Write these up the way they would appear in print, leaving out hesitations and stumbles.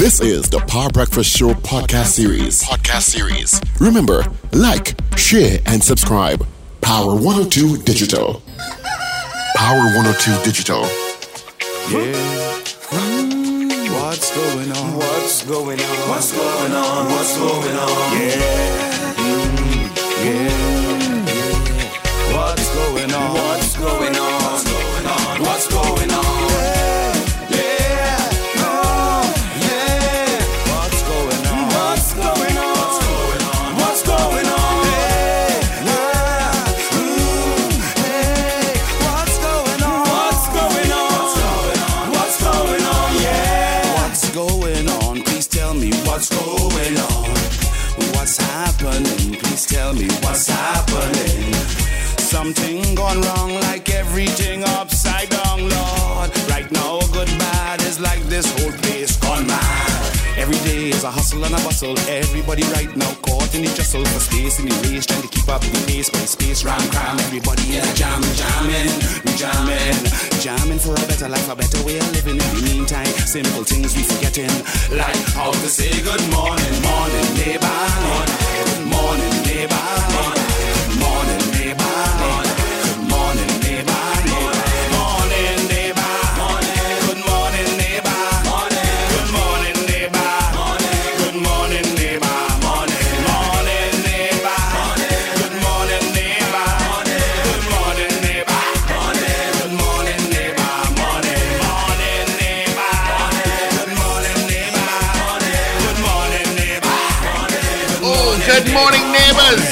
This is the Power Breakfast Show podcast series. Remember, like, share, and subscribe. Power 102 Digital. Power 102 Digital. Yeah. What's going on? What's going on? What's going on? What's going on? Yeah. Yeah. What's going on? What's going on? What's going on? What's going on? Tell me what's happening. Something gone wrong, like everything upside down, Lord. Right now, good bad is like this whole place gone mad. Every day is a hustle and a bustle. Everybody right now caught in the jostle for space in the race, trying to keep up the pace. By space, ram, cram, everybody in a jam, jamming for a better life, a better way of living. In the meantime, simple things we forgetting, like how to say good morning, morning neighbor, good morning neighbor, good morning neighbor, good morning neighbor, morning neighbor, good morning neighbor, good morning neighbor, good morning neighbor, morning neighbor, good morning neighbor, good morning neighbor, good morning neighbor, morning neighbor, good morning neighbor, good morning neighbor, oh, good morning neighbors. I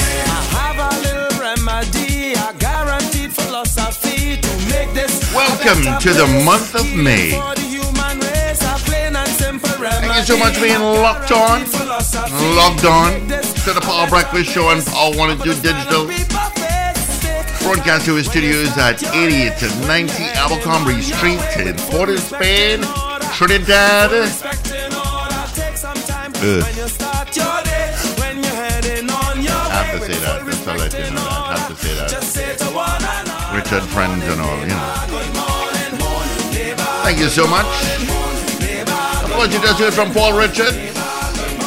have a little remedy, a guaranteed philosophy to make this. Welcome to the month of May. Thank you so much for being logged on to the Power Breakfast Show on Power 102 Digital. Broadcast to his studios at 80 to 90 Abercrombie Street in Port of Spain, Trinidad. I have to say that. Richard Friends and all, you know. Thank you so much. Of course, you just heard from Paul Richard.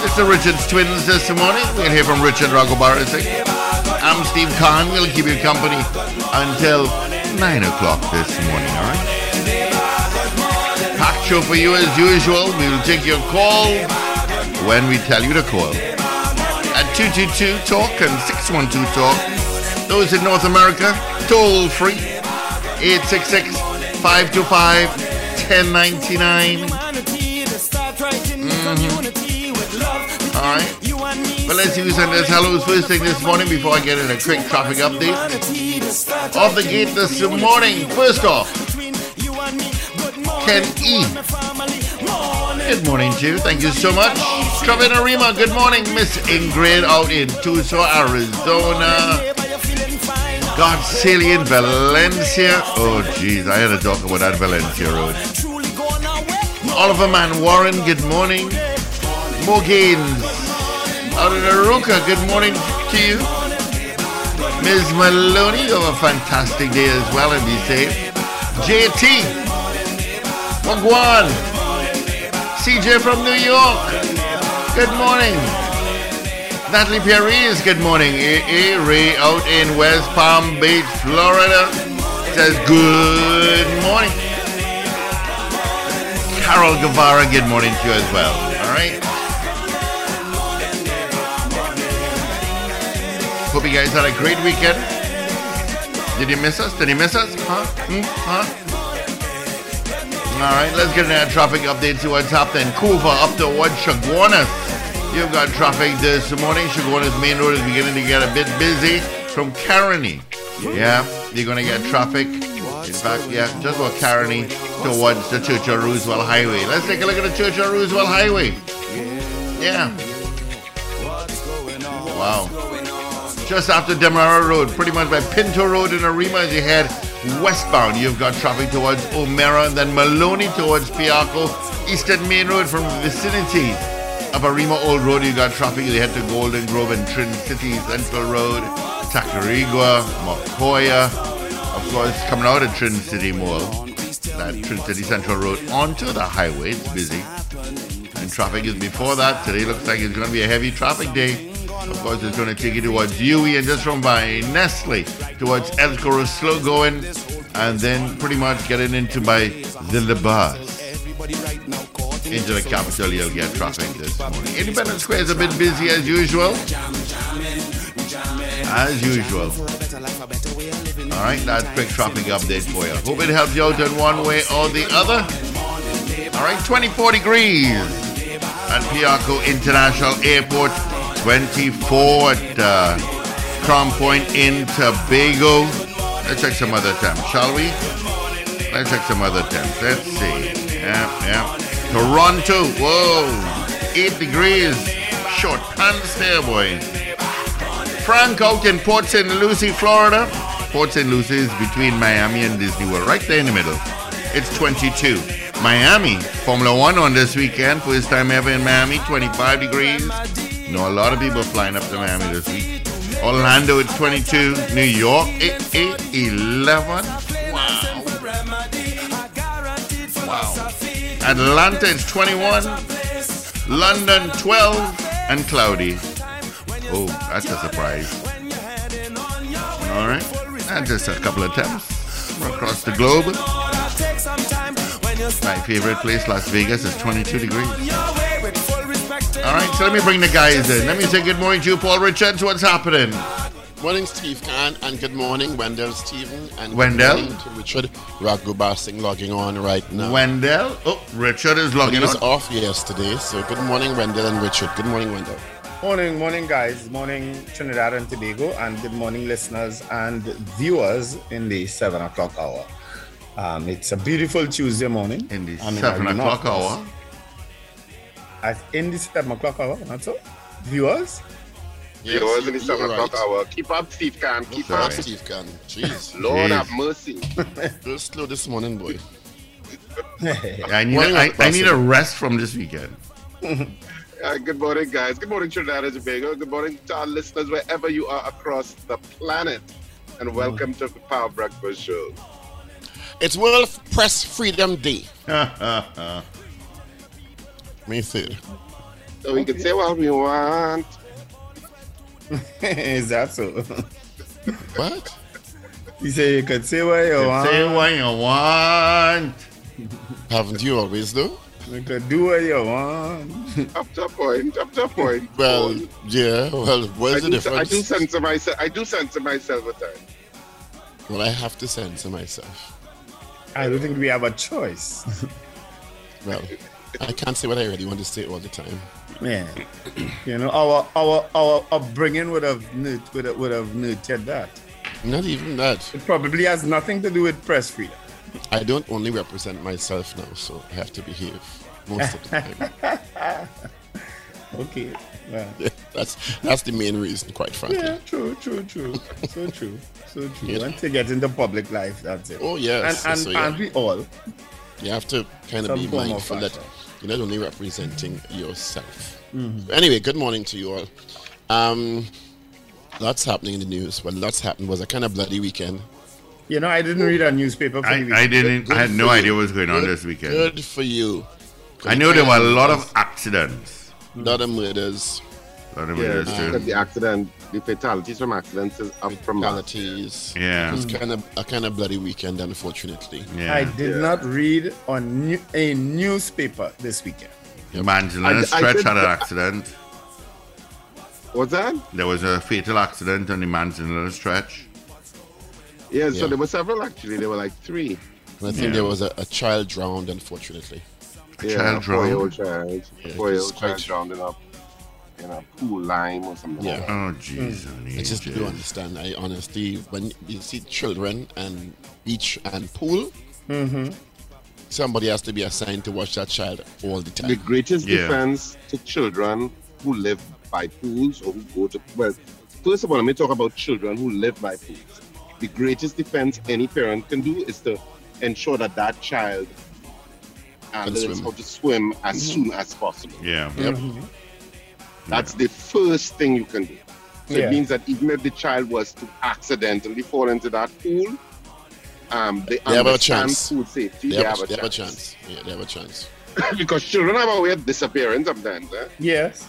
It's the Richards twins this morning. We'll hear from Richard Ragobarasik. I'm Steve Khan. We'll keep you company until 9 o'clock this morning, all right? Packed show for you as usual. We will take your call when we tell you to call. 222-TALK and 612-TALK. Those in North America, toll free, 866-525-1099. Mm-hmm. All right. Well, let's use Andres Hello's first thing this morning before I get in a quick traffic update. Off the gate this morning, first off, Ken E. Good morning to you. Thank you so much. Travina Rima, good morning. Miss Ingrid out in Tucson, Arizona. Godsally in Valencia. Oh, jeez, I had to talk about that Valencia road. Oliver Man Warren, good morning. Mo Gaines out in Aruca, good morning to you. Ms. Maloney, have a fantastic day as well and be safe. JT, Wagwan, CJ from New York. Good morning. Natalie Pierre, good morning. A.A. Ray out in West Palm Beach, Florida, says good morning. Carol Guevara, good morning to you as well. All right. Hope you guys had a great weekend. Did you miss us? All right, let's get into a traffic update. See what's happening. Vancouver up towards Chaguanas. You've got traffic this morning. Chaguanas main road is beginning to get a bit busy from Carony. Yeah, you're going to get traffic. In fact, yeah, just about Carony towards the Churchill Roosevelt Highway. Let's take a look at the Churchill Roosevelt Highway. Yeah. Wow. Just after Demerara Road, pretty much by Pinto Road in Arima as you head westbound, you've got traffic towards O'Mara and then Maloney towards Piarco. Eastern Main Road from the vicinity of Arima Old Road, you've got traffic. You head to Golden Grove and Trin City, Central Road, Tacarigua, Mokoya. Of course, coming out of Trin City Mall, that Trinity Central Road onto the highway. It's busy. And traffic is before that. Today looks like it's going to be a heavy traffic day. Of course, it's going to take you towards Dewey and just from by Nestle towards El Coro, slow going, and then pretty much getting into by Zilabas. Into the capital, you'll get traffic this morning. Independence Square is a bit busy as usual. As usual. All right, that's quick traffic update for you. Hope it helps you out in one way or the other. All right, 24 degrees at Piarco International Airport. 24 at Crown Point in Tobago. Let's check some other temps, shall we? Let's check some other temps. Let's see. Yeah. Toronto, whoa. 8 degrees. Short pants there, boy. Frank out in Port St. Lucie, Florida. Port St. Lucie is between Miami and Disney World, right there in the middle. It's 22. Miami, Formula One on this weekend. First time ever in Miami, 25 degrees. You know, a lot of people flying up to Miami this week. Orlando, it's 22. New York, 11. Wow. Wow. Atlanta, it's 21. London, 12. And cloudy. Oh, that's a surprise. All right. And just a couple of temps from across the globe. My favorite place, Las Vegas, is 22 degrees. All right, so let me bring the guys in. Let me say good morning to you, Paul Richards. What's happening? Morning, Steve Kahn, and good morning, Wendell Stephen. And Wendell? Good morning to Richard Ragubasing logging on right now. Wendell? Oh, Richard is logging on. He was off yesterday, so good morning, Wendell and Richard. Good morning, Wendell. Morning, guys. Morning, Trinidad and Tobago, and good morning, listeners and viewers in the 7 o'clock hour. It's a beautiful Tuesday morning. In the 7 o'clock hour? In the 7 o'clock hour, not so? Viewers? Viewers in the 7 o'clock hour. Keep up, Steve Kahn. Keep up, Steve Kahn. Jeez. Lord have mercy. Go slow this morning, boy. I need a rest from this weekend. Good morning, guys. Good morning, Trinidad and Tobago. Good morning to our listeners wherever you are across the planet. And welcome to the Power Breakfast Show. It's World Press Freedom Day. Me too. So we can say what we want. Is that so? What? You say you can say what you want. Say what you want. Haven't you always, though? You can do what you want. Up to a point. Well, yeah. Well, where's the difference? I do censor myself at times. Well, I have to censor myself. I don't think we have a choice. Well, I can't say what I really want to say all the time. Man, you know, our upbringing would have nurtured that. Not even that. It probably has nothing to do with press freedom. I don't only represent myself now, so I have to behave most of the time. Okay. Well. Yeah, that's the main reason, quite frankly. Yeah, true. So true. Yeah. Once you get into public life, that's it. Oh, yes. And we all. You have to kind of be mindful that you're not only representing yourself. Mm-hmm. Anyway, good morning to you all. Lots happening in the news. Well, lots happened. It was a kind of bloody weekend. You know, I didn't read a newspaper for the weekend. I had no idea what was going on this weekend. Good for you. I know there were a lot of accidents. A lot of murders too. The fatalities from accidents is up from fatalities. Yeah. It was a kind of bloody weekend, unfortunately. Yeah. I did not read on a newspaper this weekend. Manzanilla Stretch had an accident. What's that? There was a fatal accident on the Manzanilla Stretch. Yeah, so there were several actually. There were like 3. And I think there was a child drowned, unfortunately. A four-year-old child drowned in a pool lime or something like that. Oh, jeez. Mm. I just don't understand. I honestly, when you see children and beach and pool, somebody has to be assigned to watch that child all the time. The greatest defense to children who live by pools or who go to... Well, first of all, let me talk about children who live by pools. The greatest defense any parent can do is to ensure that that child learns how to swim as soon as possible. Yeah. Mm-hmm. That's the first thing you can do. So it means that even if the child was to accidentally fall into that pool, they understand food safety. They have a chance. Because children have a way of disappearing sometimes. Yes,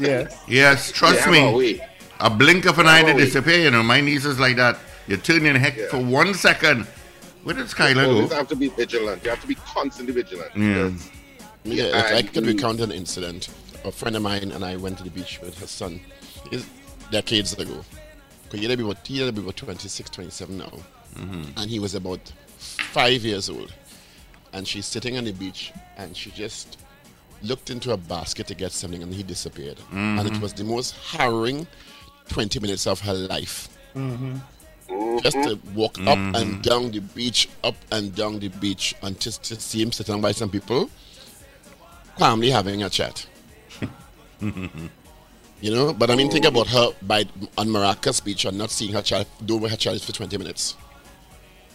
trust me. A blink of an eye to disappear, you know. My niece is like that. You turn your head for 1 second. Where did Skylar go? You have to be vigilant. You have to be constantly vigilant. Yeah. I could recount an incident. A friend of mine and I went to the beach with her son decades ago. He was 26, 27 now. Mm-hmm. And he was about 5 years old. And she's sitting on the beach and she just looked into a basket to get something and he disappeared. Mm-hmm. And it was the most harrowing 20 minutes of her life. Mm-hmm. Just to walk up and down the beach, and just to see him sitting by some people, calmly having a chat. You know, but I mean, think about her on Maracas Beach and not seeing her child, though her child is for 20 minutes.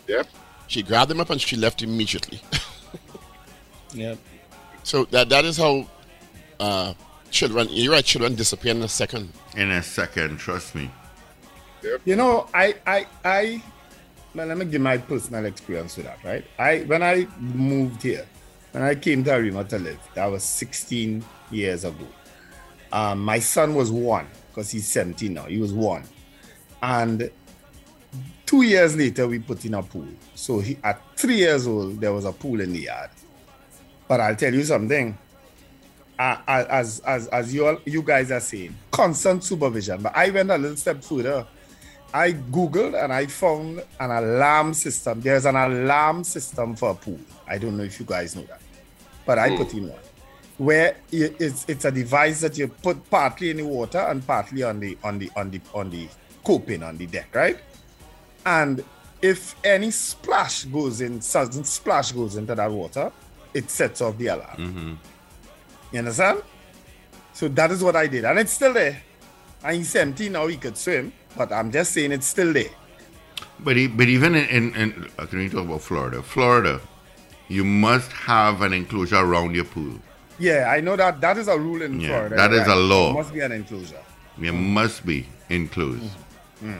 Yep. She grabbed him up and she left immediately. Yep. So that is how children disappear in a second. In a second, trust me. You know, let me give my personal experience with that, right? When I moved here, when I came to Arima to live, that was 16 years ago. My son was 1, because he's 17 now. He was 1. And 2 years later, we put in a pool. So at 3 years old, there was a pool in the yard. But I'll tell you something. As you guys are saying, constant supervision. But I went a little step further. I Googled and I found an alarm system. There's an alarm system for a pool. I don't know if you guys know that, but I put in one where it's a device that you put partly in the water and partly on the coping on the deck, right? And if any sudden splash goes into that water, it sets off the alarm. Mm-hmm. You understand? So that is what I did, and it's still there. And he's 17 now; he could swim. But I'm just saying it's still there. But even in can we talk about Florida? Florida, you must have an enclosure around your pool. Yeah, I know that. That is a rule in Florida. That is a law. There must be an enclosure. You must be enclosed. Mm-hmm.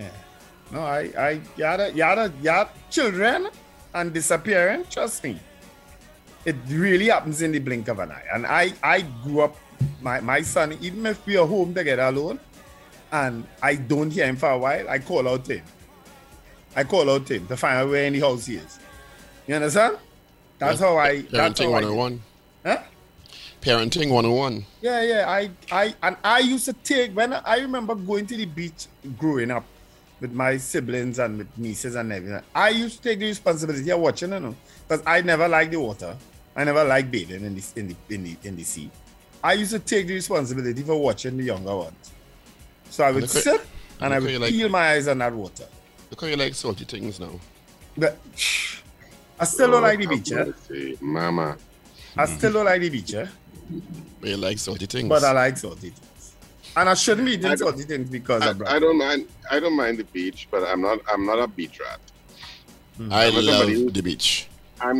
Mm. Yeah. No, I children and disappearing. Trust me, it really happens in the blink of an eye. And I grew up. My son, even if we are home together alone and I don't hear him for a while, I call out to him. I call out to him to find out where in the house he is. You understand? Parenting 101. Huh? Parenting 101. Yeah. I used to take, when I remember going to the beach growing up with my siblings and with nieces and everything, I used to take the responsibility of watching, you know, because I never liked the water. I never liked bathing in the sea. I used to take the responsibility for watching the younger ones. So I would sit and I would peel my eyes on that water. Look how you like salty things now. But I still don't like the beach, Mama. I still don't like the beach, But you like salty things. But I like salty things. And I shouldn't be eating salty things because of that. I don't mind the beach, but I'm not a beach rat. Mm-hmm. I love the beach. I don't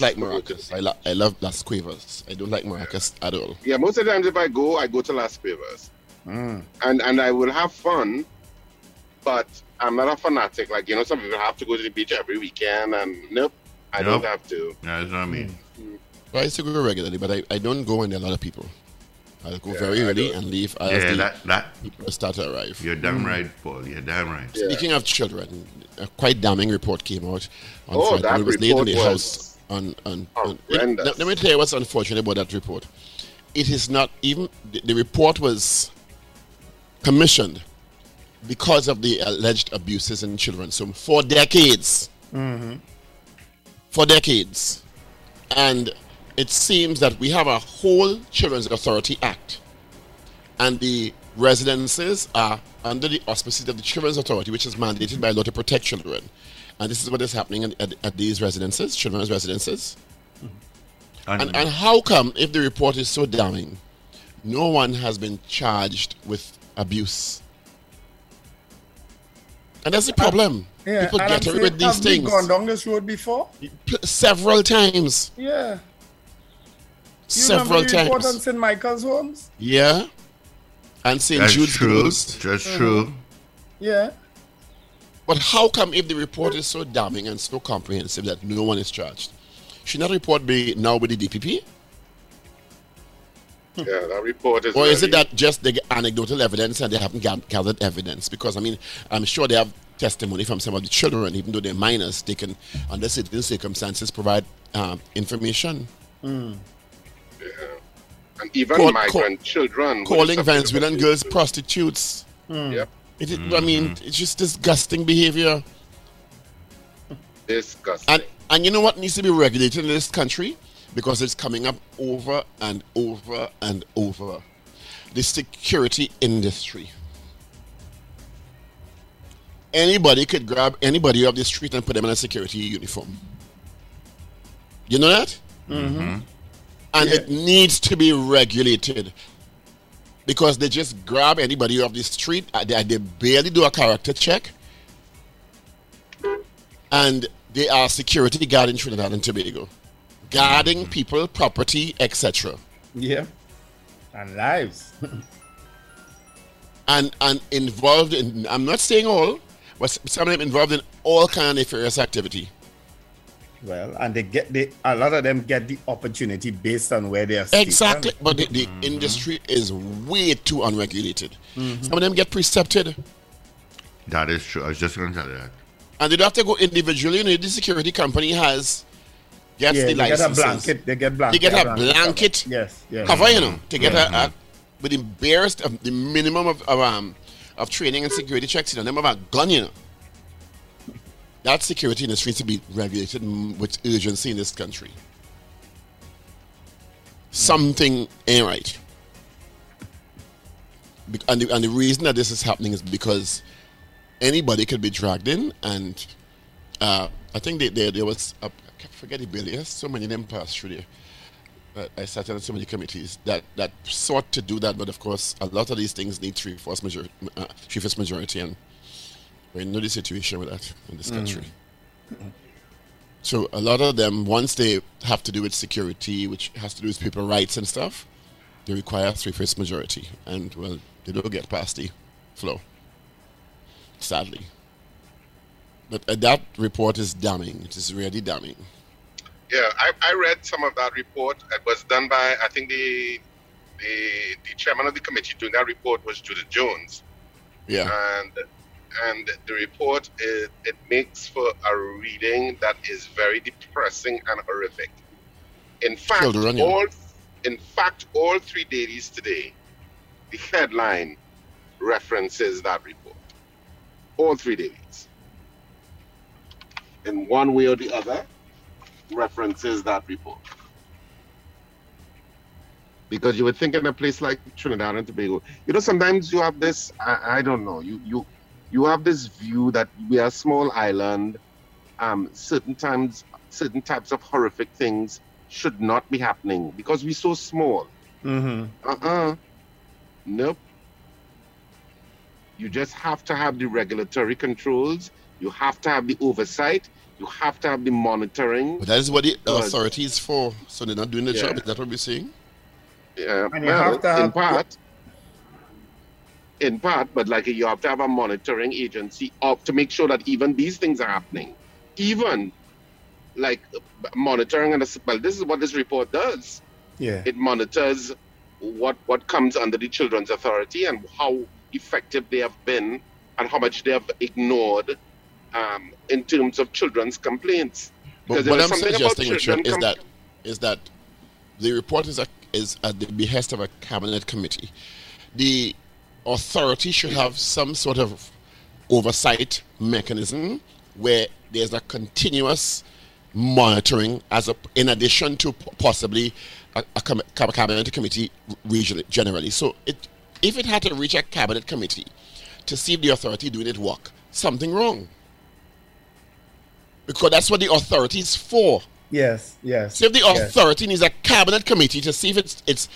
like Maracas. I love Las Cuevas. I don't like Maracas at all. Yeah, most of the times if I go to Las Cuevas. Mm. And I will have fun, but I'm not a fanatic. Like, you know, some people have to go to the beach every weekend, and nope, I don't have to. Yeah, that's what I mean. Mm. Well, I used to go regularly, but I don't go when there are a lot of people. I'll go very early and leave as people start to arrive. You're damn right, Paul. You're damn right. Yeah. Speaking of children, a quite damning report came out on Friday. That report was laid in the house. Let me tell you what's unfortunate about that report. It is not even... The report was commissioned because of the alleged abuses in children's home for decades. Mm-hmm. For decades. And... it seems that we have a whole Children's Authority Act, and the residences are under the auspices of the Children's Authority, which is mandated by law to protect children. And this is what is happening at these residences, children's residences. And how come, if the report is so damning, no one has been charged with abuse? And that's the problem. Yeah, people get away with these things. Have we gone down this road before? Several times. Yeah. You remember the report on St. Michael's homes? Yeah. And St. Jude's homes. That's true. Yeah. But how come, if the report is so damning and so comprehensive that no one is charged, should that report be now with the DPP? Yeah, that report is. Or is it that just the anecdotal evidence and they haven't gathered evidence? Because, I mean, I'm sure they have testimony from some of the children, even though they're minors, they can, under certain circumstances, provide information. Mm. Yeah. And even migrant children. Calling Venezuelan girls prostitutes. Mm. Yep. It is, I mean, it's just disgusting behavior. Disgusting. And you know what needs to be regulated in this country? Because it's coming up over and over and over. The security industry. Anybody could grab anybody off the street and put them in a security uniform. You know that? Mm-hmm. And it needs to be regulated. Because they just grab anybody off the street. They barely do a character check. And they are security guard in Trinidad and Tobago. Guarding people, property, etc. Yeah. And lives. and involved in, I'm not saying all, but some of them involved in all kind of nefarious activity. Well, and a lot of them get the opportunity based on where they are. Exactly. But the industry is way too unregulated. Mm-hmm. Some of them get precepted. That is true. I was just going to tell you that. And they don't have to go individually. You know, the security company has the licenses. They get a blanket. Yes. Cover, you know, to get with the barest of the minimum of training and security checks. You know, them have a gun, you know. That security industry needs to be regulated with urgency in this country. Something ain't right. And the reason that this is happening is because anybody could be dragged in, and I think there was a, I forget the bill. There's so many of them passed through there. But I sat on so many committees that sought to do that, but of course, a lot of these things need three-fourths majority, and we know the situation with that in this country. So a lot of them, once they have to do with security, which has to do with people's rights and stuff, they require three-fourths majority, and well, they don't get past the flow, sadly. But that report is damning. It is really damning. Yeah, I read some of that report. It was done by, I think, the chairman of the committee doing that report was Judith Jones. Yeah. And the report, it makes for a reading that is very depressing and horrific. In fact, all three dailies today, the headline references that report. All three dailies, in one way or the other, references that report. Because you would think in a place like Trinidad and Tobago, you know, sometimes you have this, I don't know, you have this view that we are a small island, certain types of horrific things should not be happening because we're so small. Mm-hmm. Nope. You just have to have the regulatory controls. You have to have the oversight. You have to have the monitoring. But that is what the authority is for. So they're not doing the job. Is that what we're saying? Yeah. And you have to have in part, but like you have to have a monitoring agency up to make sure that even these things are happening. Even like monitoring this is what this report does. Yeah. It monitors what comes under the Children's Authority and how effective they have been and how much they have ignored in terms of children's complaints. But what I'm suggesting is that the report is at the behest of a cabinet committee. The authority should have some sort of oversight mechanism where there's a continuous monitoring in addition to possibly a cabinet committee regionally, generally. So if it had to reach a cabinet committee to see if the authority doing it work, something wrong. Because that's what the authority is for. Yes. So if the authority needs a cabinet committee to see if it's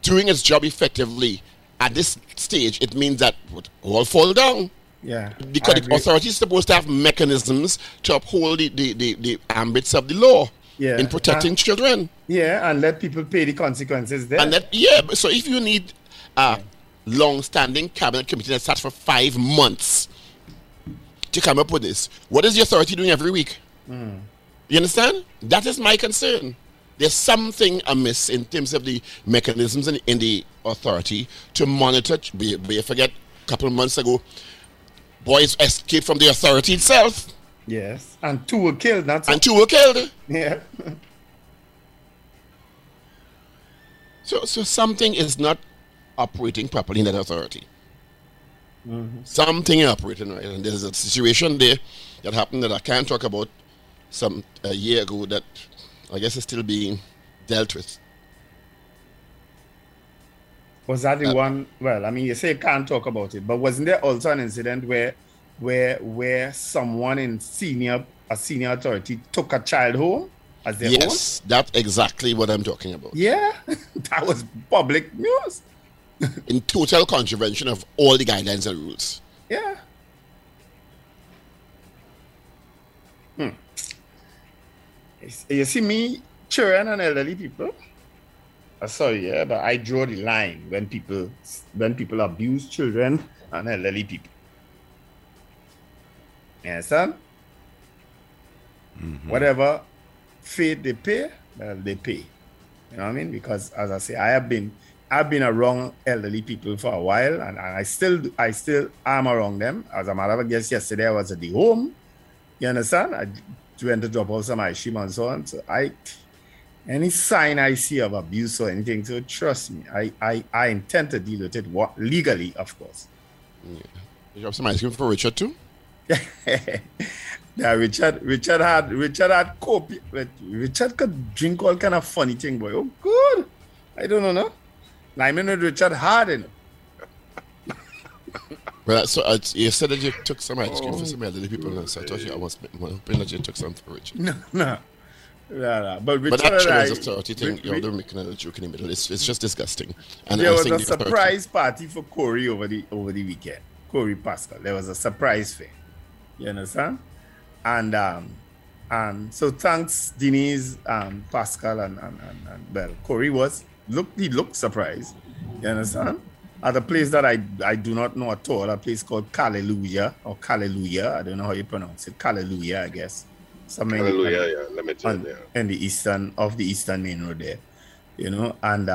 doing its job effectively at this stage, it means that it would all fall down. Yeah. Because the authority is supposed to have mechanisms to uphold the ambits of the law in protecting children. Yeah, and let people pay the consequences there. So if you need a long-standing cabinet committee that sat for 5 months to come up with this. What is the authority doing every week? Mm. You understand? That is my concern. There's something amiss in terms of the mechanisms in the authority to monitor. We forget a couple of months ago, boys escaped from the authority itself. Yes, and two were killed. Yeah. So something is not operating properly in that authority. Mm-hmm. Something operating right, and there's a situation there that happened that I can't talk about a year ago that I guess is still being dealt with. Was that the one? Well, I mean, you say you can't talk about it, but wasn't there also an incident where someone in a senior authority took a child home as their own? Yes, that's exactly what I'm talking about. Yeah, that was public news. In total contravention of all the guidelines and rules. Yeah. Hmm. You see me, children and elderly people. Sorry, yeah, but I draw the line when people abuse children and elderly people. You understand? Mm-hmm. Whatever fee they pay, well, they pay. You know what I mean? Because as I say, I've been around elderly people for a while, and I still am around them. As a matter of fact, yesterday I was at the home. You understand? I went to drop off some ice cream and so on. So any sign I see of abuse or anything, so trust me, I intend to deal with it legally, of course. Yeah. You have some ice cream for Richard too? Yeah, Richard had copious. Richard could drink all kind of funny thing, boy. Oh, good. I don't know, no? I mean, Richard had it. Well, so you said that you took some ice cream for some elderly people, and so I thought you almost hoping that you took some for Richard. No. But Richard, but actually, it's authority thing. You're not making a joke in the middle. It's just disgusting. And there was a surprise party for Corey over the weekend. Corey Pascal. There was a surprise thing. You understand? And so thanks, Denise, Pascal, and Corey looked surprised. You understand? At a place that I do not know at all, a place called Hallelujah or Hallelujah. I don't know how you pronounce it. Hallelujah, I guess. Hallelujah, yeah. Let me tell you. And the eastern main road there, you know. And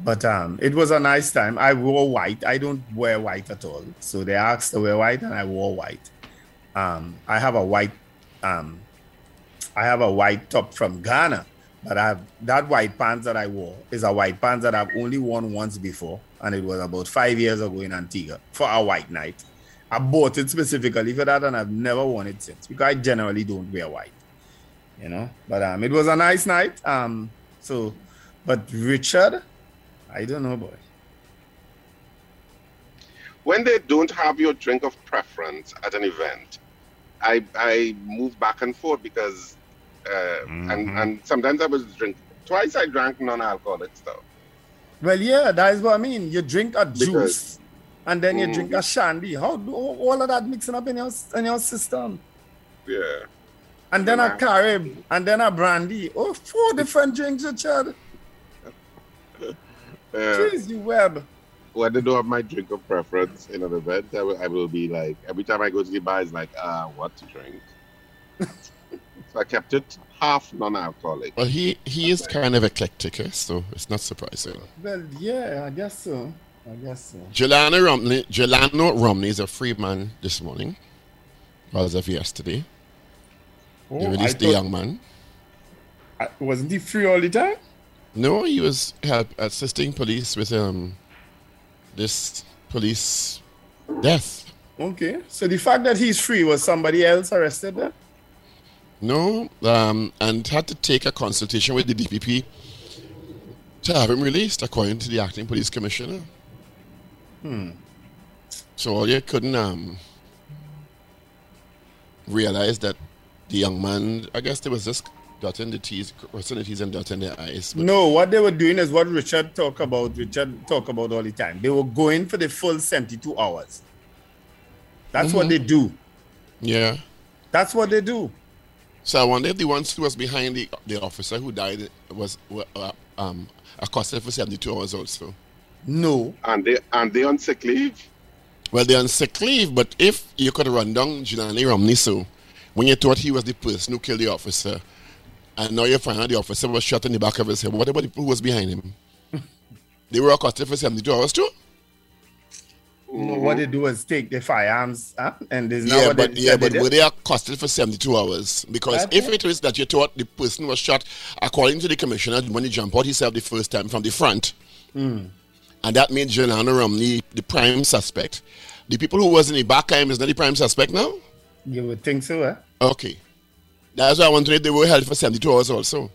but it was a nice time. I wore white. I don't wear white at all. So they asked to wear white, and I wore white. I have a white. I have a white top from Ghana. But that white pants that I wore is a white pants that I've only worn once before, and it was about 5 years ago in Antigua for a white night. I bought it specifically for that, and I've never worn it since because I generally don't wear white, you know. But it was a nice night. But Richard, I don't know, boy. When they don't have your drink of preference at an event, I move back and forth because. Mm-hmm. and sometimes I was drink. Twice I drank non-alcoholic stuff. Well, yeah, that is what I mean. You drink a juice, and then you drink a shandy. How do all of that mixing up in your system? Yeah. And then a Carib, and then a brandy. Oh, 4 different drinks, Richard. Jeez, you web. When they don't have my drink of preference in an event, I will be like, every time I go to the bar, it's like, what to drink. I kept it half non-alcoholic. Well, he is kind of eclectic, so it's not surprising. Well, yeah, I guess so. Jelano Romney is a free man this morning, as of yesterday. Oh, they released the young man. Wasn't he free all the time? No, he was assisting police with this police death. Okay, so the fact that he's free, was somebody else arrested then? No, and had to take a consultation with the DPP to have him released, according to the acting police commissioner. So all you couldn't realize that the young man, I guess they was just dotting the T's, crossing the T's and dotting their I's. No, what they were doing is what Richard talked about all the time. They were going for the full 72 hours. That's what they do. Yeah. That's what they do. So I wonder if the ones who was behind the officer who died was accosted for 72 hours also. No. And they on sick leave? Well, they're on sick leave, but if you could run down Jelano Romney, so when you thought he was the person who killed the officer, and now you find out the officer was shot in the back of his head, what about the people who was behind him? They were accosted for 72 hours too? Mm-hmm. What they do was take their firearms up, and there's no one. But were they accosted for 72 hours? Because if it is that you thought the person was shot, according to the commissioner, when he jumped out himself the first time from the front, and that made Jelano Romney the prime suspect. The people who was in the back time is not the prime suspect now? You would think so, huh? Okay. That's why I wonder if they were held for 72 hours also.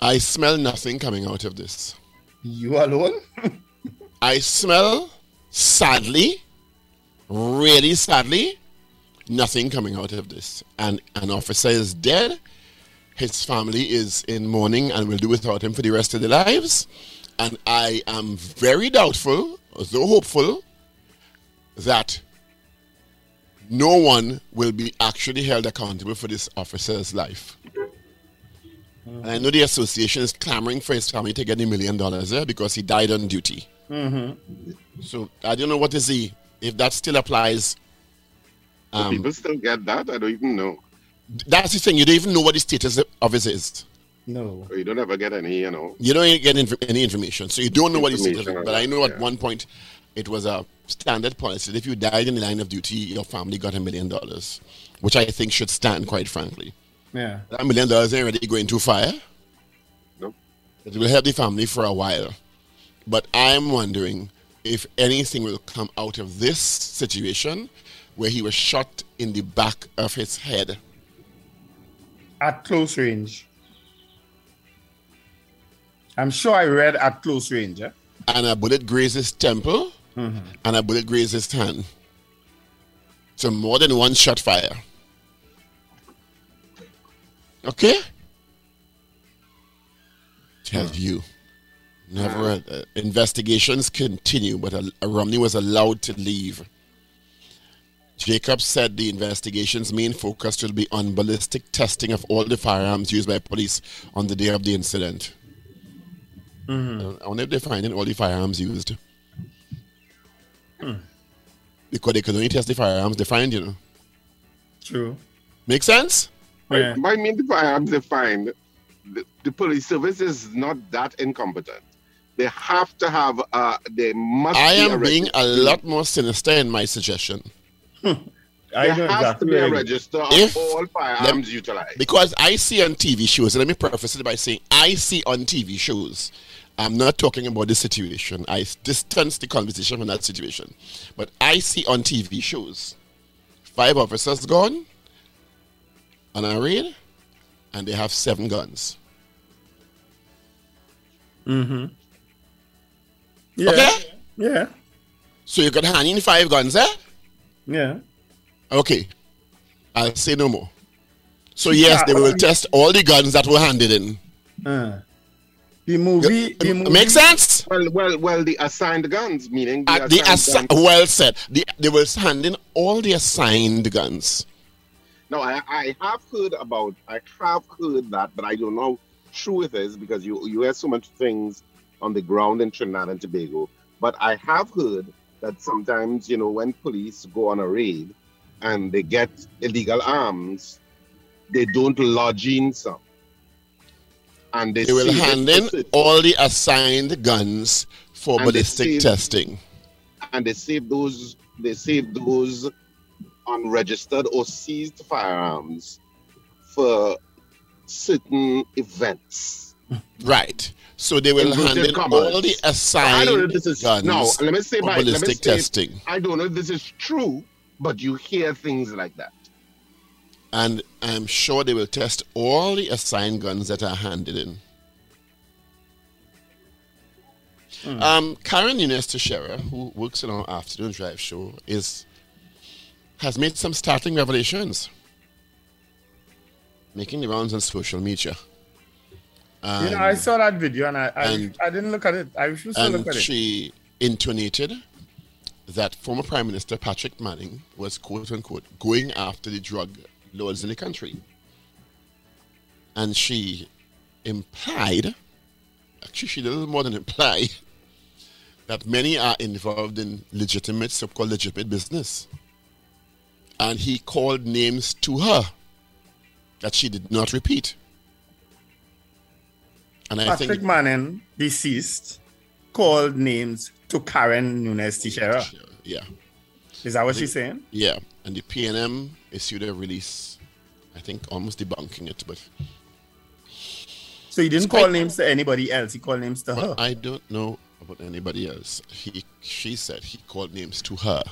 I smell nothing coming out of this. You alone? I smell, sadly, really sadly, nothing coming out of this. And an officer is dead. His family is in mourning and will do without him for the rest of their lives. And I am very doubtful, though hopeful, that no one will be actually held accountable for this officer's life. And I know the association is clamoring for his family to get $1 million because he died on duty. Mm-hmm. So I don't know what is he, if that still applies. Do people still get that? I don't even know. That's the thing. You don't even know what the status of his is. No. So you don't ever get any, you know. You don't get any information. So you don't know what his status is. But I know at one point it was a standard policy that if you died in the line of duty, your family got $1 million, which I think should stand, quite frankly. Yeah. That $1 million ain't really going too far. Nope. It will help the family for a while. But I'm wondering if anything will come out of this situation where he was shot in the back of his head. At close range. I'm sure I read at close range. Eh? And a bullet grazed his temple, and a bullet grazed his hand. So more than one shot fire. Okay? Tell you. Never. Investigations continue, but Romney was allowed to leave. Jacobs said the investigation's main focus will be on ballistic testing of all the firearms used by police on the day of the incident. I wonder if they're finding all the firearms used. Because they could only test the firearms they find, you know. True. Make sense? Yeah. I mean, the firearms they find, the police service is not that incompetent. They have to have, they must. I am being a lot more sinister in my suggestion. There has to be a register of all firearms utilized. Because I see on TV shows, let me preface it by saying, I see on TV shows. I'm not talking about the situation. I distance the conversation from that situation. But I see on TV shows, 5 officers gone. And I read, and they have 7 guns. Yeah. Okay? Yeah. So you could hand in 5 guns, eh? Yeah. Okay. I'll say no more. So yes, they will test all the guns that were handed in. The movie makes sense. Well, the assigned guns, meaning the assigned guns. Well said. They will hand in all the assigned guns. No, I have heard that, but I don't know how true it is because you hear so much things on the ground in Trinidad and Tobago. But I have heard that sometimes, you know, when police go on a raid and they get illegal arms, they don't lodge in some. And they will hand in all the assigned guns for ballistic testing. And they save those unregistered or seized firearms for certain events. Right. So they will hand in all the assigned guns. No, let me say by ballistic testing. I don't know if this is true, but you hear things like that. And I'm sure they will test all the assigned guns that are handed in. Karen Nunez-Tesheira, who works in our afternoon drive show, has made some startling revelations, making the rounds on social media. And, I saw that video and I didn't look at it. I refused to look at it. She intonated that former Prime Minister Patrick Manning was, quote unquote, going after the drug lords in the country. And she implied, actually she did a little more than imply, that many are involved in legitimate, so-called legitimate business. And he called names to her that she did not repeat. And I think Patrick Manning, deceased, called names to Karen Nunez-Tesheira. Yeah. Is that what she's saying? Yeah. And the PNM issued a release, I think, almost debunking it. But so he didn't call names to anybody else. He called names to her. I don't know about anybody else. She said he called names to her.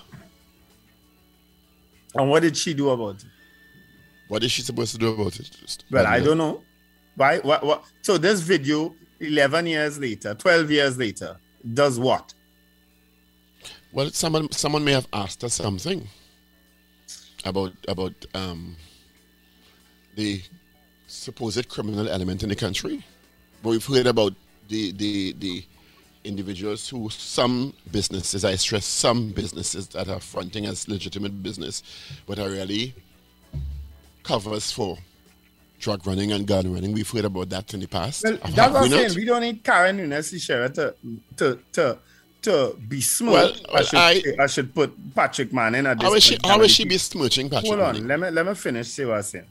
And what did she do about it? What is she supposed to do about it? Well, I don't know. Why? What? So this video, 11 years later, 12 years later, does what? Well, someone may have asked her something about the supposed criminal element in the country. But we've heard about the individuals who, some businesses, I stress, some businesses that are fronting as legitimate business, but are really covers for drug running and gun running. We've heard about that in the past. Well, that's what I'm saying. We don't need Karen Nunez-Tesheira to be smirched. Well, I should put Patrick Manning at this point. How will she be smirching Patrick Manning? Hold on. Let me finish. See what I'm saying.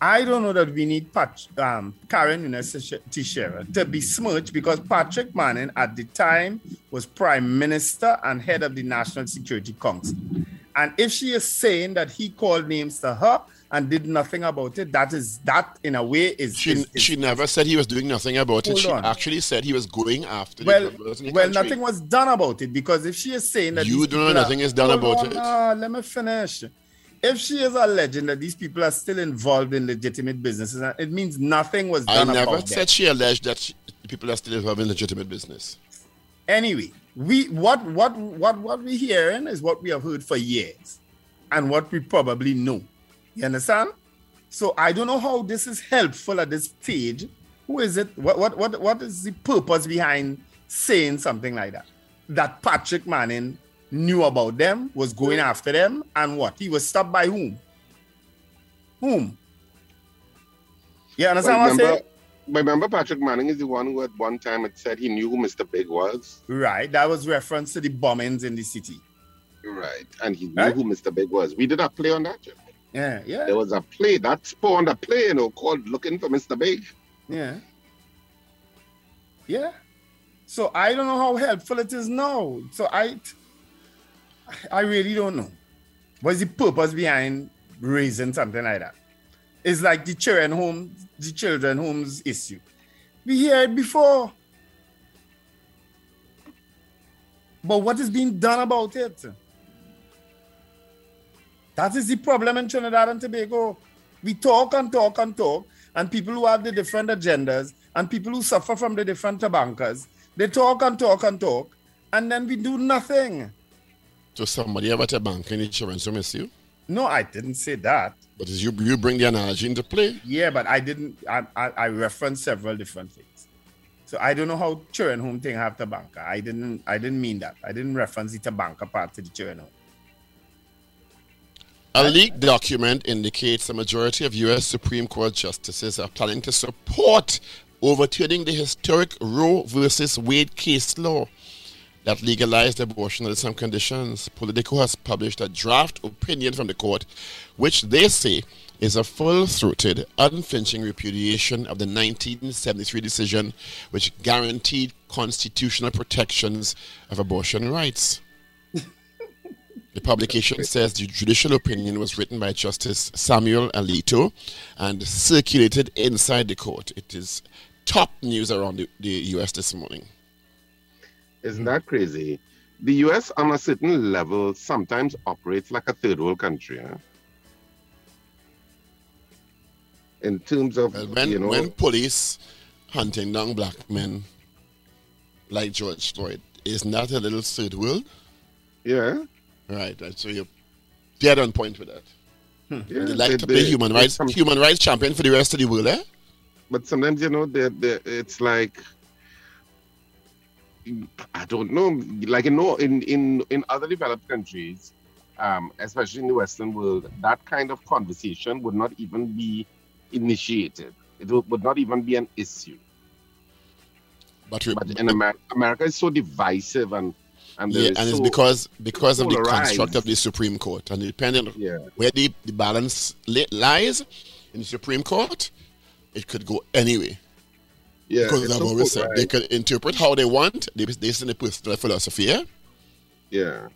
I don't know that we need Karen Nunez-Tesheira to be smirched, because Patrick Manning at the time was Prime Minister and head of the National Security Council. And if she is saying that he called names to her and did nothing about it, that in a way is... She never said he was doing nothing about it. She actually said he was going after the nothing was done about it, because if she is saying that... You don't know nothing is done about it. Let me finish. If she is alleging that these people are still involved in legitimate businesses, it means nothing was done about it. I never said she alleged that people are still involved in legitimate business. Anyway, what we're hearing is what we have heard for years and what we probably know. You understand? So I don't know how this is helpful at this stage. Who is it? What is the purpose behind saying something like that? That Patrick Manning knew about them, was going after them, and what? He was stopped by whom? Whom? You understand what I'm saying? Remember, Patrick Manning is the one who at one time had said he knew who Mr. Big was. Right. That was reference to the bombings in the city. Right. And he knew who Mr. Big was. We did a play on that, Jim. Yeah, yeah. There was a play that spawned a play, you know, called Looking for Mr. Big. Yeah. Yeah. So I don't know how helpful it is now. So I really don't know. What's the purpose behind raising something like that? It's like the children homes issue. We heard it before. But what is being done about it? That is the problem in Trinidad and Tobago. We talk and talk and talk, and people who have the different agendas and people who suffer from the different tabancas, they talk and talk and talk, and then we do nothing. So somebody about a bank and insurance miss you? No, I didn't say that. But you bring the analogy into play. Yeah, but I didn't. I referenced several different things. So I don't know how children home thing have tabanka. I didn't mean that. I didn't reference the tabanka part to the children home. A leaked document indicates a majority of U.S. Supreme Court justices are planning to support overturning the historic Roe versus Wade case law that legalized abortion under some conditions. Politico has published a draft opinion from the court, which they say is a full-throated, unflinching repudiation of the 1973 decision, which guaranteed constitutional protections of abortion rights. The publication says the judicial opinion was written by Justice Samuel Alito and circulated inside the court. It is top news around the U.S. this morning. Isn't that crazy? The U.S. on a certain level sometimes operates like a third world country. Huh? In terms of, when police hunting down black men like George Floyd, isn't that a little third world? Yeah. Right. So you're dead on point with that. Yeah, they like to be human rights champion for the rest of the world, eh? But sometimes, they're, it's like... I don't know. Like, in other developed countries, especially in the Western world, that kind of conversation would not even be initiated. It would not even be an issue. But in America, it's so divisive and yeah, and it's so because of the construct of the Supreme Court and depending on where the balance lies in the Supreme Court, it could go anyway. Yeah, because I've always said they can interpret how they want. They send a personal philosophy. Yeah? Yeah,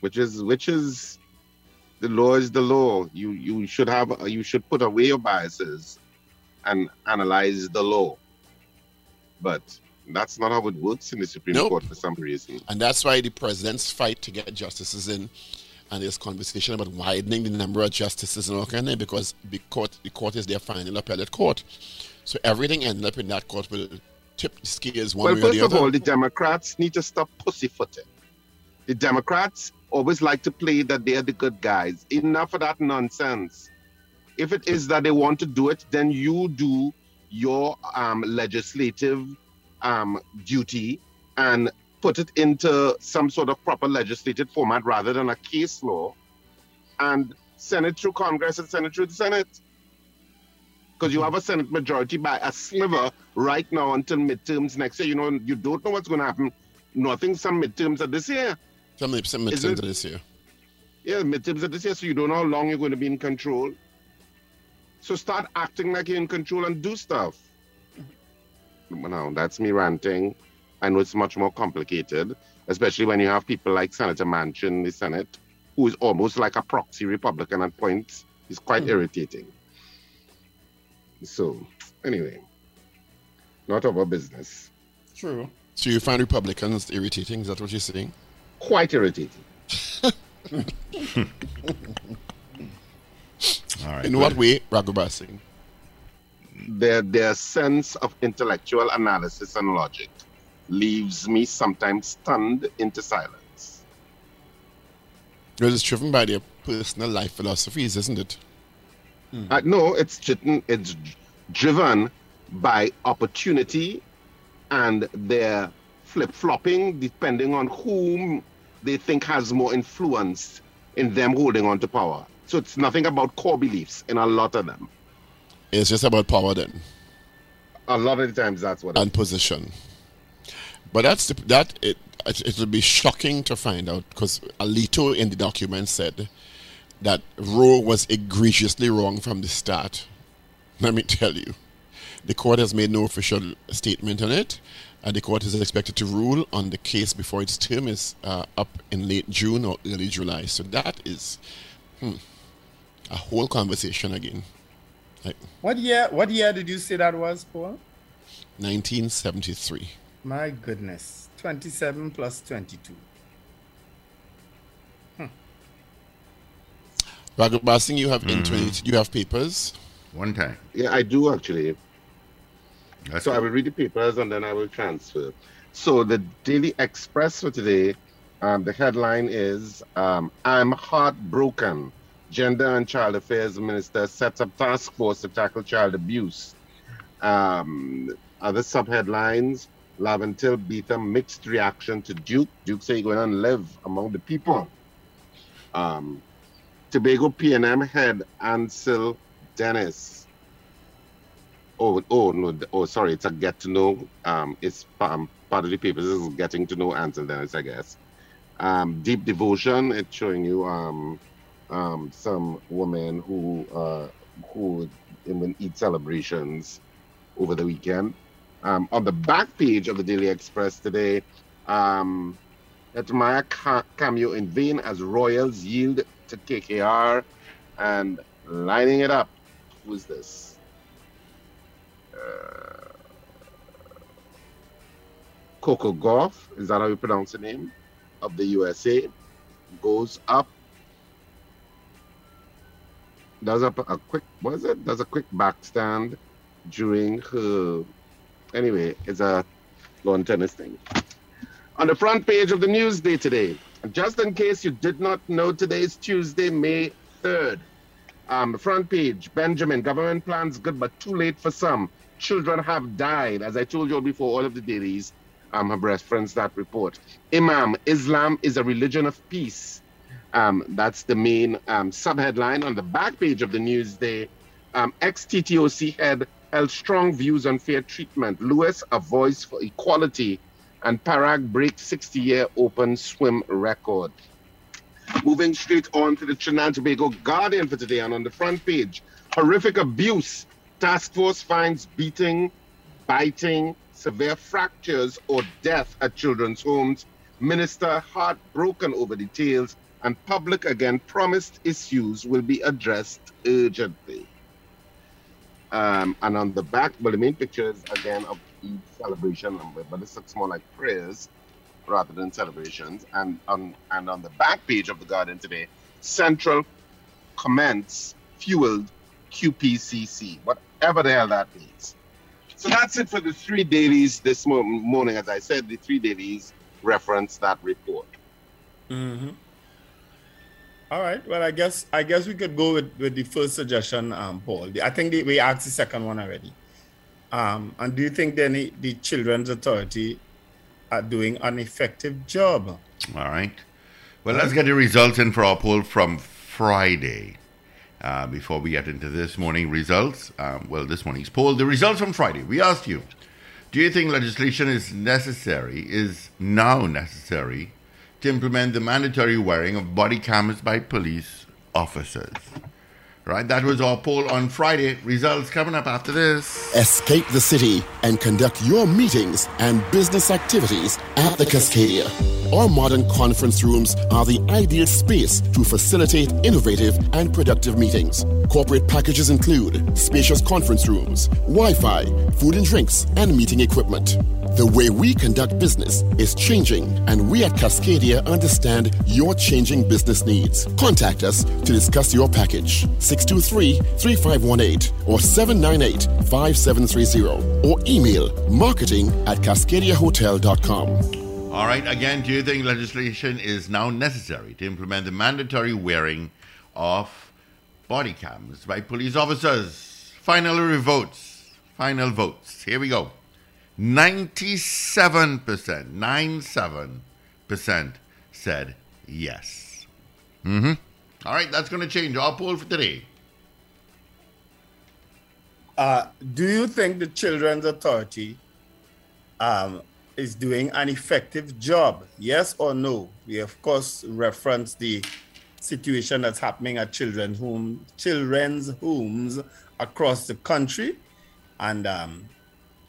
which is the law is the law. You should put away your biases and analyze the law. But that's not how it works in the Supreme Court for some reason. And that's why the president's fight to get justices in and his conversation about widening the number of justices in all kind of thing, because the court is their final appellate court. So everything ended up in that court will tip the scales one way or the other. Well, first of all, the Democrats need to stop pussyfooting. The Democrats always like to play that they are the good guys. Enough of that nonsense. If it is that they want to do it, then you do your legislative duty and put it into some sort of proper legislated format rather than a case law and send it through Congress and send it through the Senate. Because you have a Senate majority by a sliver right now until midterms next year. You know, you don't know what's going to happen. Nothing, some midterms are this year. Some midterms are this year. Yeah, midterms are this year, so you don't know how long you're going to be in control. So start acting like you're in control and do stuff. Now, that's me ranting. I know it's much more complicated, especially when you have people like Senator Manchin in the Senate, who is almost like a proxy Republican at points. It's quite irritating. So, anyway, not our business. True. So you find Republicans irritating? Is that what you're saying? Quite irritating. All right, In what way, Raghubar Singh? Their sense of intellectual analysis and logic leaves me sometimes stunned into silence. Because it's driven by their personal life philosophies, isn't it? No, it's driven by opportunity and their flip-flopping depending on whom they think has more influence in them holding on to power. So it's nothing about core beliefs in a lot of them. It's just about power then. A lot of the times that's what it is. And position. But it will be shocking to find out, because Alito in the document said that Roe was egregiously wrong from the start. Let me tell you. The court has made no official statement on it, and the court is expected to rule on the case before its term is up in late June or early July. So that is a whole conversation again. Like, what year did you say that was, Paul? 1973. My goodness. 27 plus 22. Raghubar Singh, you have you have papers? One time. Yeah, I do actually. Okay. So I will read the papers and then I will transfer. So the Daily Express for today, the headline is, I'm heartbroken. Gender and Child Affairs Minister sets up task force to tackle child abuse. Other subheadlines, Lavantil Beetham, mixed reaction to Duke. Duke say you're going to live among the people. Tobago PNM head Ansel Dennis. Sorry, it's a get to know. It's part of the papers. This is getting to know Ansel Dennis, I guess. Deep devotion. It's showing you some woman who even eat celebrations over the weekend. On the back page of the Daily Express today, Etamaya cameo in vain as Royals yield to KKR, and lining it up. Who is this? Coco Gauff, is that how you pronounce the name, of the USA, goes up. Does a quick backstand during her. Anyway, it's a lawn tennis thing. On the front page of the Newsday today, just in case you did not know, today is Tuesday, May 3rd. Front page, Benjamin, government plans good but too late for some. Children have died. As I told you all before, all of the dailies have referenced that report. Imam, Islam is a religion of peace. That's the main subheadline. On the back page of the Newsday, ex-TTOC head held strong views on fair treatment. Lewis, a voice for equality, and Barrack breaks 60-year open swim record. Moving straight on to the Trinidad and Tobago Guardian for today, and on the front page, horrific abuse. Task force finds beating, biting, severe fractures or death at children's homes. Minister heartbroken over details, and public again promised issues will be addressed urgently. And on the back, well, the main picture is again of Eid celebration, but this looks more like prayers rather than celebrations. And on the back page of the Guardian today, Central comments fueled QPCC, whatever the hell that means. So that's it for the three dailies this morning. As I said, the three dailies reference that report. Mm-hmm. All right. Well, I guess we could go with the first suggestion, Paul. I think we asked the second one already. And do you think the Children's Authority are doing an effective job? All right. Well, let's get the results in for our poll from Friday. Before we get into this morning's results, this morning's poll, the results from Friday, we asked you, do you think legislation is now necessary to implement the mandatory wearing of body cameras by police officers? Right, that was our poll on Friday. Results coming up after this. Escape the city and conduct your meetings and business activities at the Cascadia. Our modern conference rooms are the ideal space to facilitate innovative and productive meetings. Corporate packages include spacious conference rooms, Wi-Fi, food and drinks, and meeting equipment. The way we conduct business is changing, and we at Cascadia understand your changing business needs. Contact us to discuss your package. 623-3518 or 798-5730, or email marketing@cascadiahotel.com. All right, again, do you think legislation is now necessary to implement the mandatory wearing of body cams by police officers? Final votes. Here we go. 97% said yes. Mm-hmm. All right, that's going to change our poll for today. Do you think the Children's Authority is doing an effective job? Yes or no? We, of course, reference the situation that's happening at children's homes across the country. And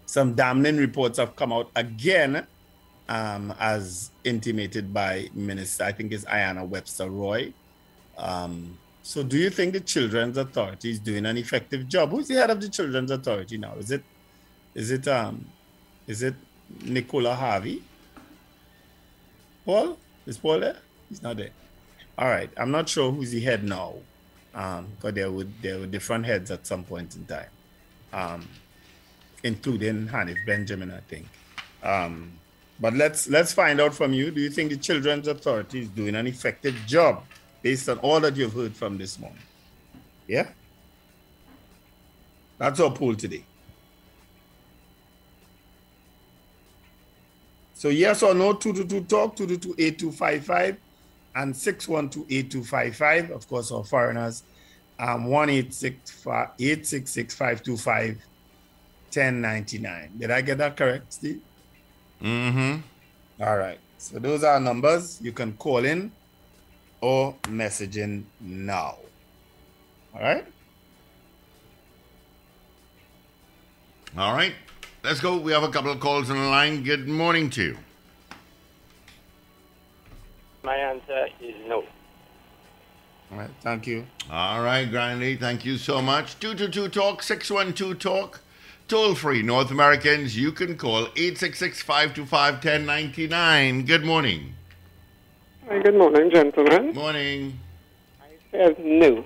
some damning reports have come out again, as intimated by Minister, I think it's Ayanna Webster-Roy. So do you think the Children's Authority is doing an effective job? Who's the head of the Children's Authority now? Is it Nicola Harvey? Paul? Is Paul there? He's not there. All right. I'm not sure who's the head now. But there were different heads at some point in time. Including Hanif Benjamin, I think. But let's find out from you. Do you think the Children's Authority is doing an effective job? Based on all that you've heard from this morning. Yeah? That's our poll today. So yes or no, 222-TALK, 222-8255, and 612-8255. Of course, our foreigners, 1-866-525-1099. Did I get that correct, Steve? Mm-hmm. All right. So those are numbers. You can call in or messaging now. All right, let's go. We have a couple of calls on the line. Good morning to you. My answer is no. All right, thank you. All right, Grandy, thank you so much. 222-TALK, 612-TALK, toll free. North Americans, you can call 866-525-1099. Good morning. Good morning, gentlemen. Morning. I said no.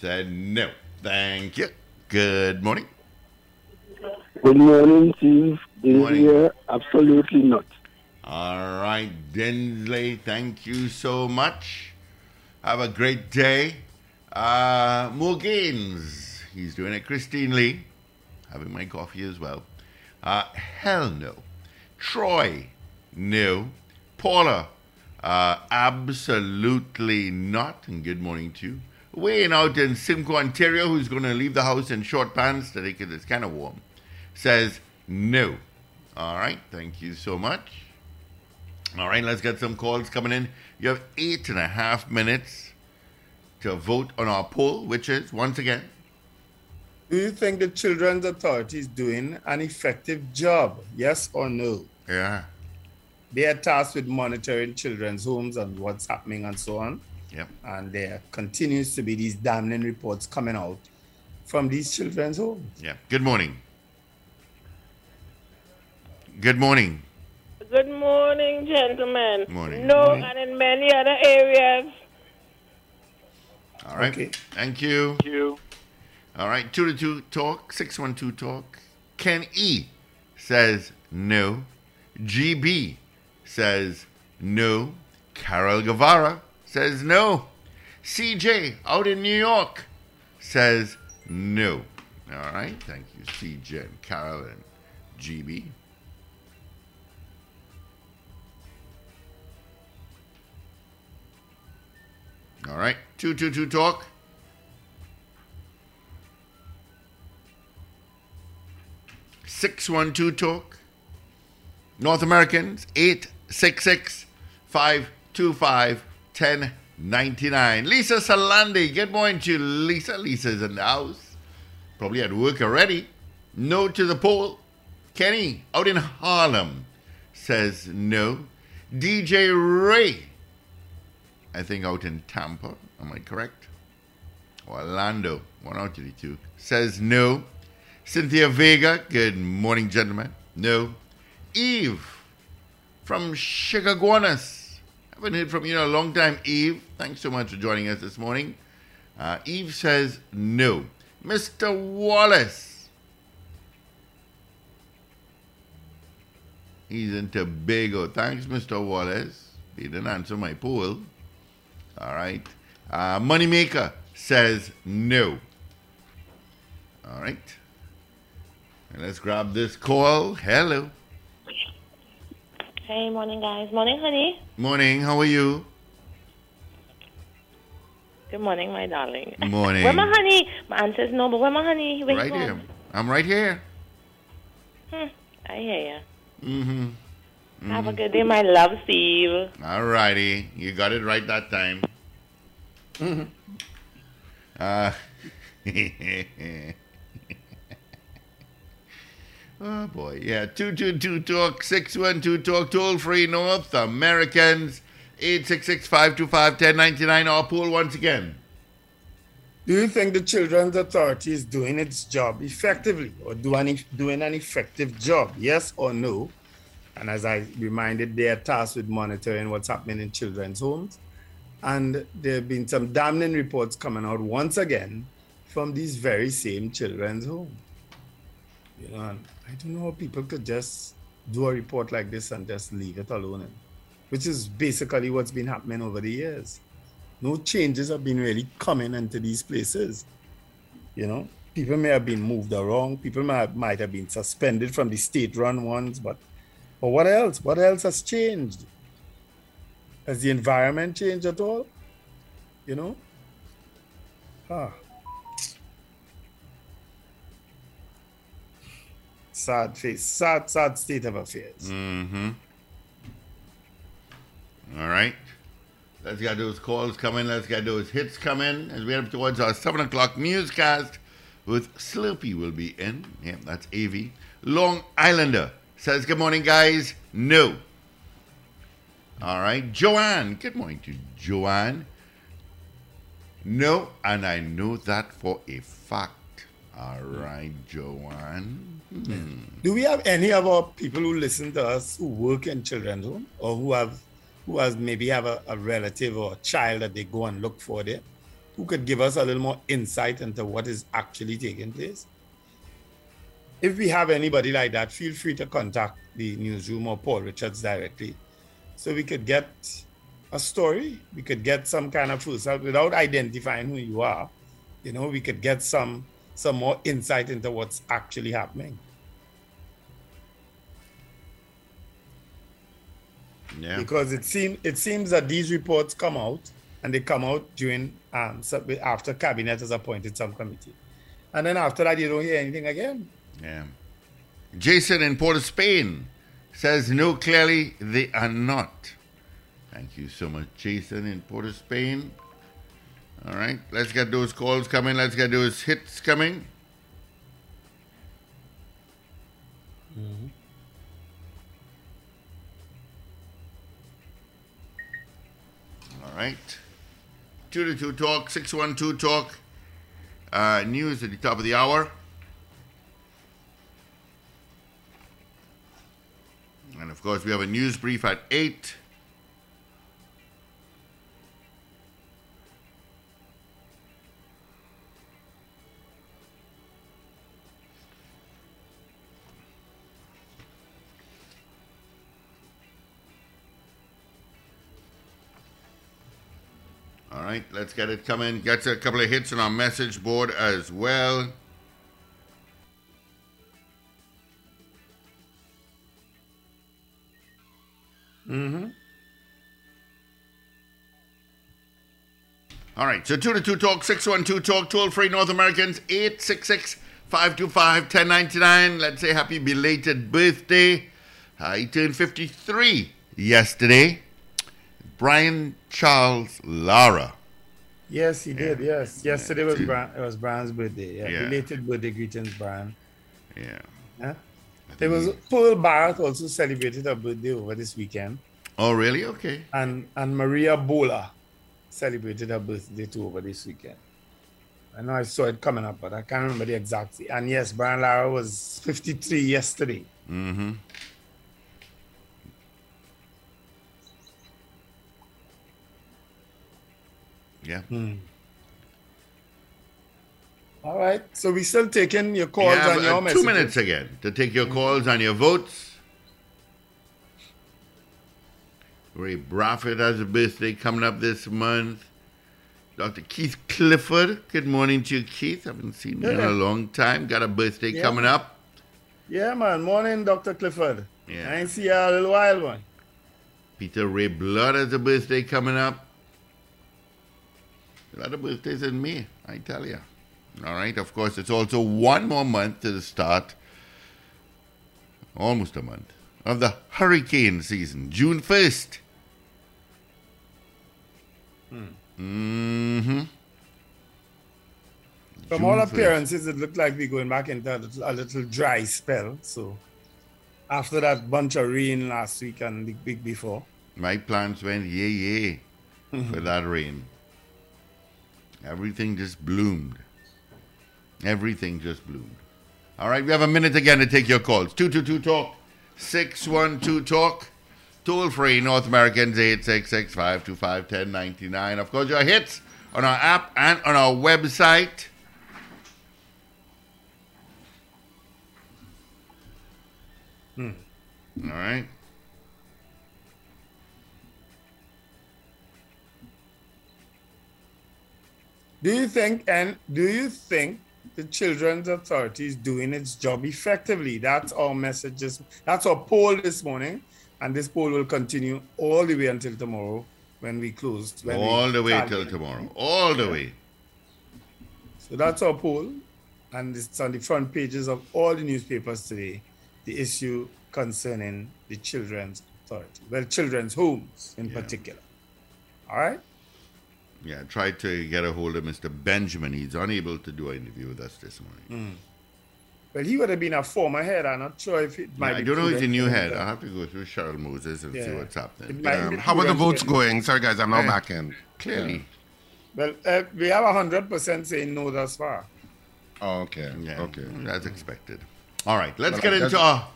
Said no. Thank you. Good morning. Good morning, Steve. Dinsley, absolutely not. All right, Dinsley, thank you so much. Have a great day. Morgaines, he's doing it. Christine Lee, having my coffee as well. Hell no. Troy, no. Paula, absolutely not. And good morning to you. weighing out in Simcoe, Ontario, who's going to leave the house in short pants today because it's kind of warm, says no. All right, thank you so much. All right, let's get some calls coming in. You have 8.5 minutes to vote on our poll, which is, once again, do you think the Children's Authority is doing an effective job? Yes or no? Yeah. They are tasked with monitoring children's homes and what's happening and so on. Yep. And there continues to be these damning reports coming out from these children's homes. Yeah. Good morning. Good morning. Good morning, gentlemen. Morning. No, morning. And in many other areas. All right. Okay. Thank you. Thank you. All right. 222 Talk, 612 Talk. Ken E says no. GB says no. Carol Guevara says no. CJ out in New York says no. All right. Thank you, CJ and Carol and GB. All right. 222 Talk. Six, 1, 2, Talk. North Americans, 866-525-1099. Lisa Salandi, good morning to you, Lisa. Lisa's in the house. Probably at work already. No to the poll. Kenny, out in Harlem, says no. DJ Ray, I think out in Tampa, am I correct? Orlando, 102, says no. Cynthia Vega, good morning, gentlemen. No. Eve from Chicagoanas. Haven't heard from you in a long time, Eve. Thanks so much for joining us this morning. Eve says no. Mr. Wallace. He's in Tobago. Thanks, Mr. Wallace. He didn't answer my poll. All right. Moneymaker says no. All right. Let's grab this call. Hello. Hey, morning, guys. Morning, honey. Morning. How are you? Good morning, my darling. Morning. Where my honey? My aunt says no, but where my honey? Where right here. Home? I'm right here. I hear you. Mm-hmm. Have a good day, my love, Steve. All righty. You got it right that time. Oh, boy. Yeah, 222-TALK, 612-TALK, toll-free, North Americans, 866-525-1099. Our poll once again. Do you think the Children's Authority is doing its job effectively or doing an effective job? Yes or no? And as I reminded, they are tasked with monitoring what's happening in children's homes. And there have been some damning reports coming out once again from these very same children's homes. You know, I don't know how people could just do a report like this and just leave it alone, which is basically what's been happening over the years. No changes have been really coming into these places. You know, people may have been moved around. People might have been suspended from the state-run ones, but what else? What else has changed? Has the environment changed at all? You know? Sad face, sad state of affairs. Mm-hmm. All right. Let's get those calls coming. Let's get those hits coming. As we head up towards our 7 o'clock newscast with Slurpee will be in. Yeah, that's AV. Long Islander says, good morning, guys. No. All right. Joanne. Good morning to Joanne. No, and I know that for a fact. All right, Joanne. Do we have any of our people who listen to us who work in children's home or who has maybe have a relative or a child that they go and look for there, who could give us a little more insight into what is actually taking place? If we have anybody like that, feel free to contact the newsroom or Paul Richards directly so we could get a story. We could get some kind of food without identifying who you are. You know, we could get some more insight into what's actually happening. Yeah. Because it seems that these reports come out and they come out during after cabinet has appointed some committee, and then after that you don't hear anything again. Yeah. Jason in Port of Spain says, no, clearly they are not. Thank you so much, Jason in Port of Spain. All right, let's get those calls coming. Let's get those hits coming. Mm-hmm. All right. 222 Talk, 612 Talk. News at the top of the hour. And, of course, we have a news brief at 8. All right, let's get it coming. Get a couple of hits on our message board as well. Mm-hmm. All right, so 222 Talk, 612 Talk, toll-free North Americans, 866-525-1099. Let's say happy belated birthday. He turned 53 yesterday. Brian Charles Lara. Yes, he did. Yes, yesterday was Brian. It was Brian's birthday. Yeah, belated birthday greetings, Brian. Yeah. Yeah. There was Paul Barrack also celebrated her birthday over this weekend. Oh, really? Okay. And Maria Bola celebrated her birthday too over this weekend. I know I saw it coming up, but I can't remember the exact. And yes, Brian Lara was 53 yesterday. Mm-hmm. Yeah. Hmm. All right. So we're still taking your calls and your messages. 2 minutes again to take your calls and your votes. Ray Brafford has a birthday coming up this month. Dr. Keith Clifford. Good morning to you, Keith. I haven't seen you in a long time. Got a birthday coming up. Yeah, man. Morning, Dr. Clifford. Yeah. I ain't see you in a little while, man. Peter Ray Blood has a birthday coming up. A lot of birthdays in May, I tell you. All right. Of course, it's also one more month to the start, almost a month, of the hurricane season, June 1st. Mm-hmm. From June all appearances, 1st. It looked like we're going back into a little dry spell. So after that bunch of rain last week and the week before. My plants went for that rain. Everything just bloomed. Everything just bloomed. All right, we have a minute again to take your calls. 222-TALK, 612-TALK. Toll-free, North Americans, 866-525-1099. Of course, your hits on our app and on our website. All right. Do you think the Children's Authority is doing its job effectively? That's our messages. That's our poll this morning, and this poll will continue all the way until tomorrow when we close. So that's our poll, and it's on the front pages of all the newspapers today. The issue concerning the Children's Authority, well, children's homes in particular. All right. Yeah, I tried to get a hold of Mr. Benjamin. He's unable to do an interview with us this morning. Well, he would have been a former head. I'm not sure if it might be. I don't know if he's a new head. I'll have to go through Cheryl Moses and see what's happening. How are the votes going? Sorry, guys, I'm not back in. Clearly. Well, we have 100% saying no thus far. Oh, okay. Yeah, okay. That's expected. All right, let's get into our...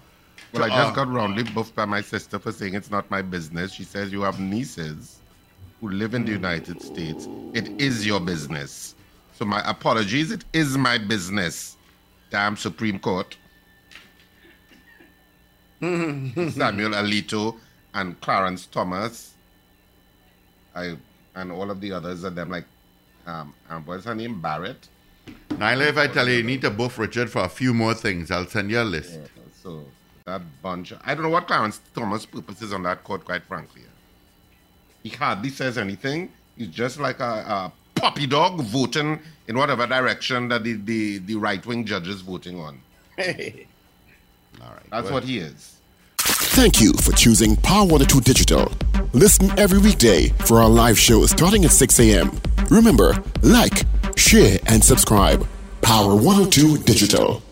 Well, I just got roundly buffed by my sister for saying it's not my business. She says you have nieces who live in the United States. It is your business. So my apologies, it is my business. Damn Supreme Court. Samuel Alito and Clarence Thomas. And all of the others, and them like, what's her name? Barrett. Nyla, if I tell you, you need to buff Richard for a few more things, I'll send you a list. Yeah, so that bunch. I don't know what Clarence Thomas' purpose is on that court, quite frankly. He hardly says anything. It's just like a puppy dog voting in whatever direction that the right-wing judge is voting on. All right, that's what he is. Thank you for choosing Power 102 Digital. Listen every weekday for our live show starting at 6 a.m. Remember, like, share, and subscribe. Power 102 Digital.